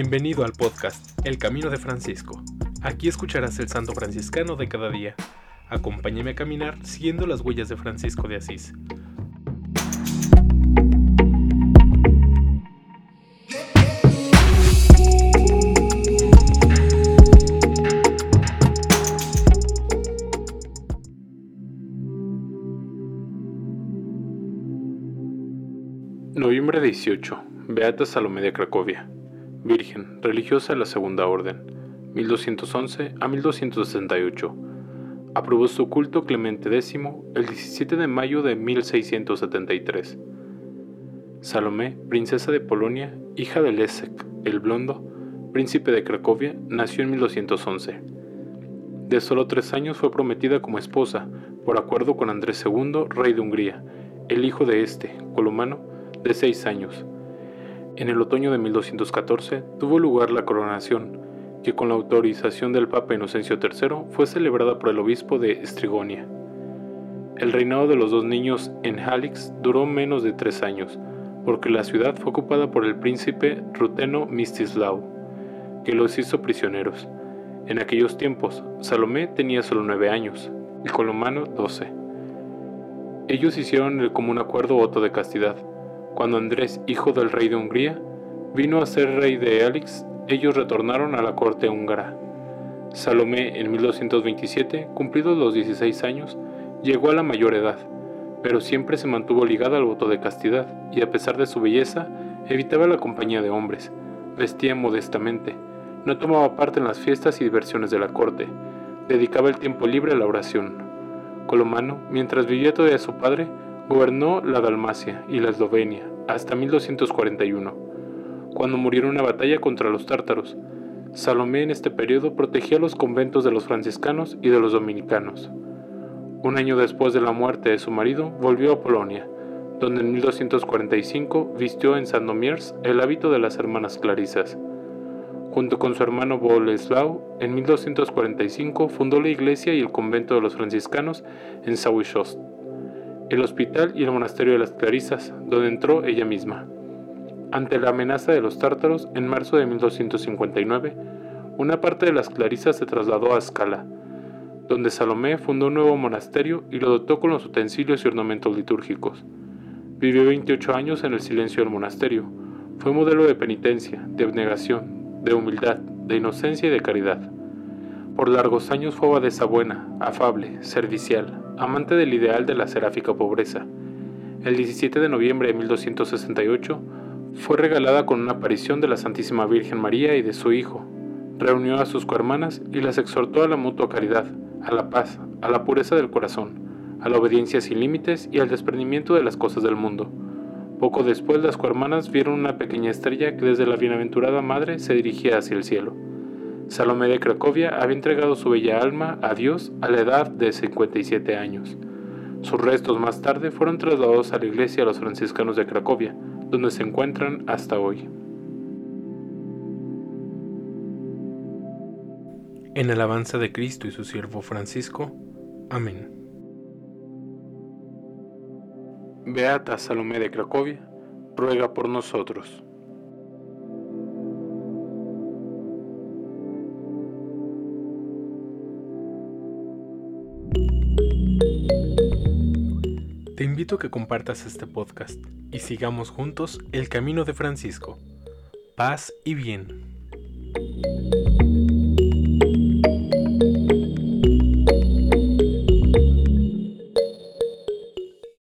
Bienvenido al podcast El Camino de Francisco. Aquí escucharás el santo franciscano de cada día. Acompáñame a caminar siguiendo las huellas de Francisco de Asís. Noviembre 18. Beata Salomé de Cracovia. Virgen, religiosa de la Segunda Orden, 1211 a 1268. Aprobó su culto Clemente X el 17 de mayo de 1673. Salomé, princesa de Polonia, hija de Leszek el Blondo, príncipe de Cracovia, nació en 1211. De solo 3 años fue prometida como esposa, por acuerdo con Andrés II, rey de Hungría, el hijo de este, Colomano, de 6 años. En el otoño de 1214 tuvo lugar la coronación, que con la autorización del Papa Inocencio III fue celebrada por el obispo de Estrigonia. El reinado de los 2 niños en Halix duró menos de 3 años, porque la ciudad fue ocupada por el príncipe ruteno Mistislao, que los hizo prisioneros. En aquellos tiempos, Salomé tenía solo 9 años y Colomano 12. Ellos hicieron el común acuerdo voto de castidad. Cuando Andrés, hijo del rey de Hungría, vino a ser rey de Halix, ellos retornaron a la corte húngara. Salomé, en 1227, cumplidos los 16 años, llegó a la mayor edad, pero siempre se mantuvo ligada al voto de castidad y, a pesar de su belleza, evitaba la compañía de hombres, vestía modestamente, no tomaba parte en las fiestas y diversiones de la corte, dedicaba el tiempo libre a la oración. Colomano, mientras vivía todavía su padre, gobernó la Dalmacia y la Eslovenia hasta 1241, cuando murieron en una batalla contra los tártaros. Salomé en este periodo protegía los conventos de los franciscanos y de los dominicanos. 1 año después de la muerte de su marido, volvió a Polonia, donde en 1245 vistió en Sandomierz el hábito de las hermanas clarisas. Junto con su hermano Bolesław, en 1245 fundó la iglesia y el convento de los franciscanos en Sawiszost, el hospital y el monasterio de las clarisas, donde entró ella misma. Ante la amenaza de los tártaros, en marzo de 1259, una parte de las clarisas se trasladó a Escala, donde Salomé fundó un nuevo monasterio y lo dotó con los utensilios y ornamentos litúrgicos. Vivió 28 años en el silencio del monasterio. Fue modelo de penitencia, de abnegación, de humildad, de inocencia y de caridad. Por largos años fue abadesa buena, afable, servicial, amante del ideal de la seráfica pobreza. El 17 de noviembre de 1268 fue regalada con una aparición de la Santísima Virgen María y de su hijo. Reunió a sus cohermanas y las exhortó a la mutua caridad, a la paz, a la pureza del corazón, a la obediencia sin límites y al desprendimiento de las cosas del mundo. Poco después las cohermanas vieron una pequeña estrella que desde la bienaventurada madre se dirigía hacia el cielo. Salomé de Cracovia había entregado su bella alma a Dios a la edad de 57 años. Sus restos más tarde fueron trasladados a la iglesia de los franciscanos de Cracovia, donde se encuentran hasta hoy. En alabanza de Cristo y su siervo Francisco. Amén. Beata Salomé de Cracovia, ruega por nosotros. Te invito a que compartas este podcast y sigamos juntos el camino de Francisco. Paz y bien.